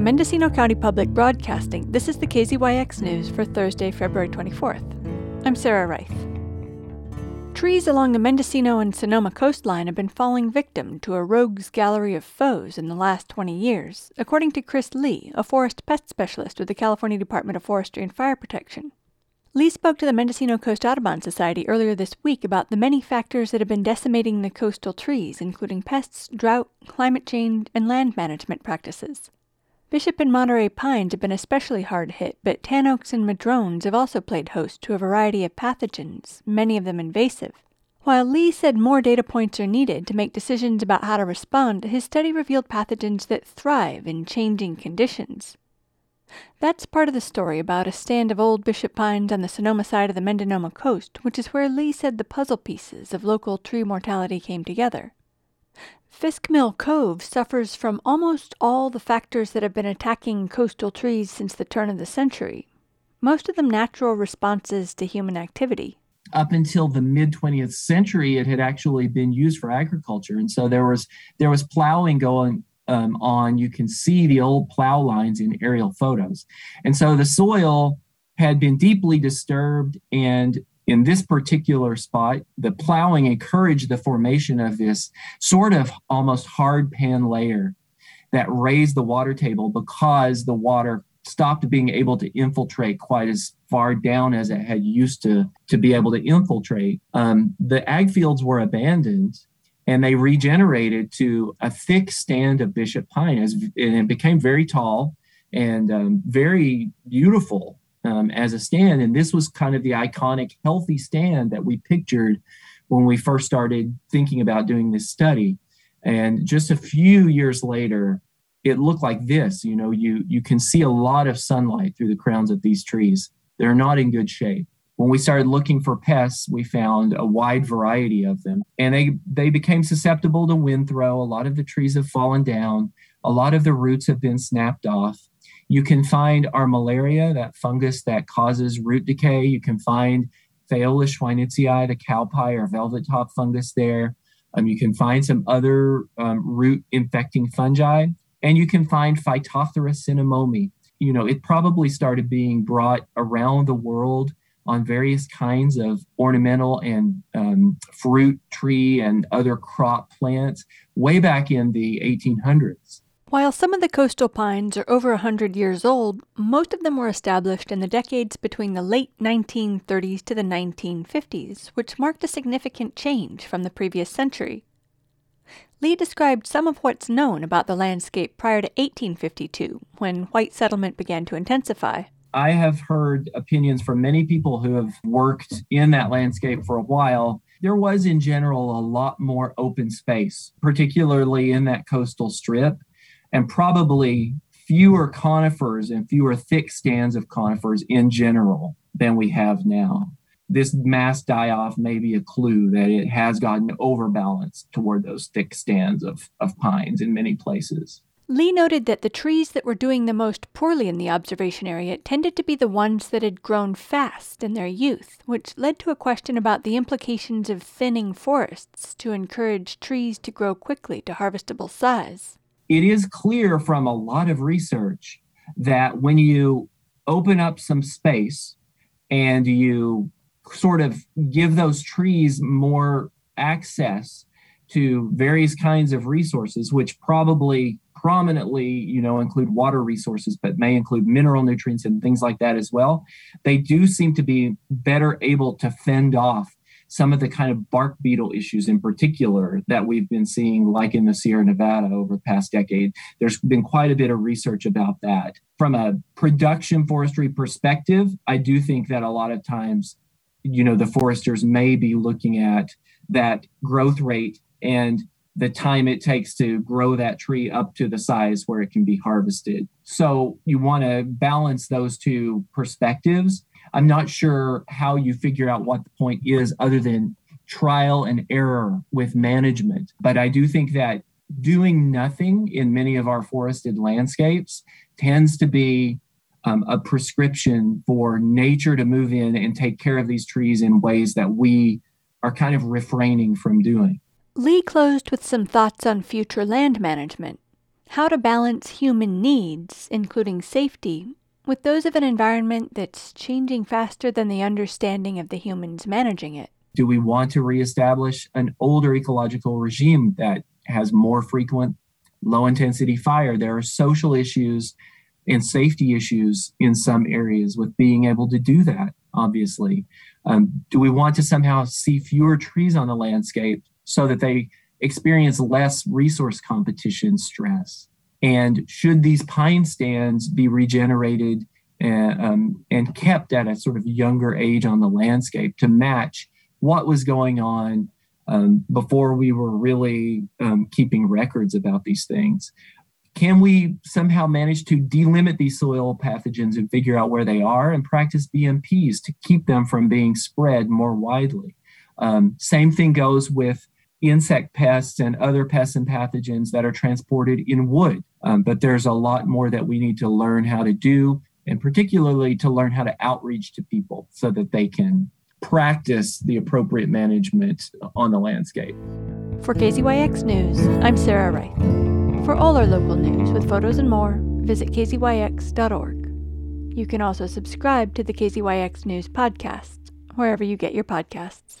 From Mendocino County Public Broadcasting, this is the KZYX News for Thursday, February 24th. I'm Sarah Reif. Trees along the Mendocino and Sonoma coastline have been falling victim to a rogues gallery of foes in the last 20 years, according to Chris Lee, a forest pest specialist with the California Department of Forestry and Fire Protection. Lee spoke to the Mendocino Coast Audubon Society earlier this week about the many factors that have been decimating the coastal trees, including pests, drought, climate change, and land management practices. Bishop and Monterey Pines have been especially hard hit, but tan oaks and madrones have also played host to a variety of pathogens, many of them invasive. While Lee said more data points are needed to make decisions about how to respond, his study revealed pathogens that thrive in changing conditions. That's part of the story about a stand of old Bishop Pines on the Sonoma side of the Mendonoma coast, which is where Lee said the puzzle pieces of local tree mortality came together. Fisk Mill Cove suffers from almost all the factors that have been attacking coastal trees since the turn of the century, most of them natural responses to human activity. Up until the mid-20th century, it had actually been used for agriculture, and so there was plowing going on. You can see the old plow lines in aerial photos. And so the soil had been deeply disturbed, and in this particular spot, the plowing encouraged the formation of this sort of almost hard pan layer that raised the water table because the water stopped being able to infiltrate quite as far down as it had used to be able to infiltrate. The ag fields were abandoned, and they regenerated to a thick stand of Bishop Pine, and it became very tall and very beautiful. As a stand, and this was kind of the iconic healthy stand that we pictured when we first started thinking about doing this study. And just a few years later, it looked like this. You know, you can see a lot of sunlight through the crowns of these trees. They're not in good shape. When we started looking for pests, we found a wide variety of them, and they became susceptible to wind throw. A lot of the trees have fallen down. A lot of the roots have been snapped off. You can find Armillaria, that fungus that causes root decay. You can find Phaeolus schweinitzii, the cowpie or velvet top fungus there. You can find some other root-infecting fungi. And you can find Phytophthora cinnamomi. You know, it probably started being brought around the world on various kinds of ornamental and fruit tree and other crop plants way back in the 1800s. While some of the coastal pines are over 100 years old, most of them were established in the decades between the late 1930s to the 1950s, which marked a significant change from the previous century. Lee described some of what's known about the landscape prior to 1852, when white settlement began to intensify. I have heard opinions from many people who have worked in that landscape for a while. There was, in general, a lot more open space, particularly in that coastal strip, and probably fewer conifers and fewer thick stands of conifers in general than we have now. This mass die-off may be a clue that it has gotten overbalanced toward those thick stands of pines in many places. Lee noted that the trees that were doing the most poorly in the observation area tended to be the ones that had grown fast in their youth, which led to a question about the implications of thinning forests to encourage trees to grow quickly to harvestable size. It is clear from a lot of research that when you open up some space and you sort of give those trees more access to various kinds of resources, which probably prominently, you know, include water resources, but may include mineral nutrients and things like that as well, they do seem to be better able to fend off some of the kind of bark beetle issues in particular that we've been seeing, like in the Sierra Nevada over the past decade. There's been quite a bit of research about that. From a production forestry perspective, I do think that a lot of times, you know, the foresters may be looking at that growth rate and the time it takes to grow that tree up to the size where it can be harvested. So you want to balance those two perspectives. I'm not sure how you figure out what the point is other than trial and error with management. But I do think that doing nothing in many of our forested landscapes tends to be a prescription for nature to move in and take care of these trees in ways that we are kind of refraining from doing. Lee closed with some thoughts on future land management. how to balance human needs, including safety, with those of an environment that's changing faster than the understanding of the humans managing it. Do we want to reestablish an older ecological regime that has more frequent low-intensity fire? There are social issues and safety issues in some areas with being able to do that, obviously. Do we want to somehow see fewer trees on the landscape so that they experience less resource competition stress? And should these pine stands be regenerated and kept at a sort of younger age on the landscape to match what was going on before we were really keeping records about these things? Can we somehow manage to delimit these soil pathogens and figure out where they are and practice BMPs to keep them from being spread more widely? Same thing goes with insect pests and other pests and pathogens that are transported in wood. But there's a lot more that we need to learn how to do, and particularly to learn how to outreach to people so that they can practice the appropriate management on the landscape. For KZYX News, I'm Sarah Wright. For all our local news with photos and more, visit kzyx.org. You can also subscribe to the KZYX News podcast, wherever you get your podcasts.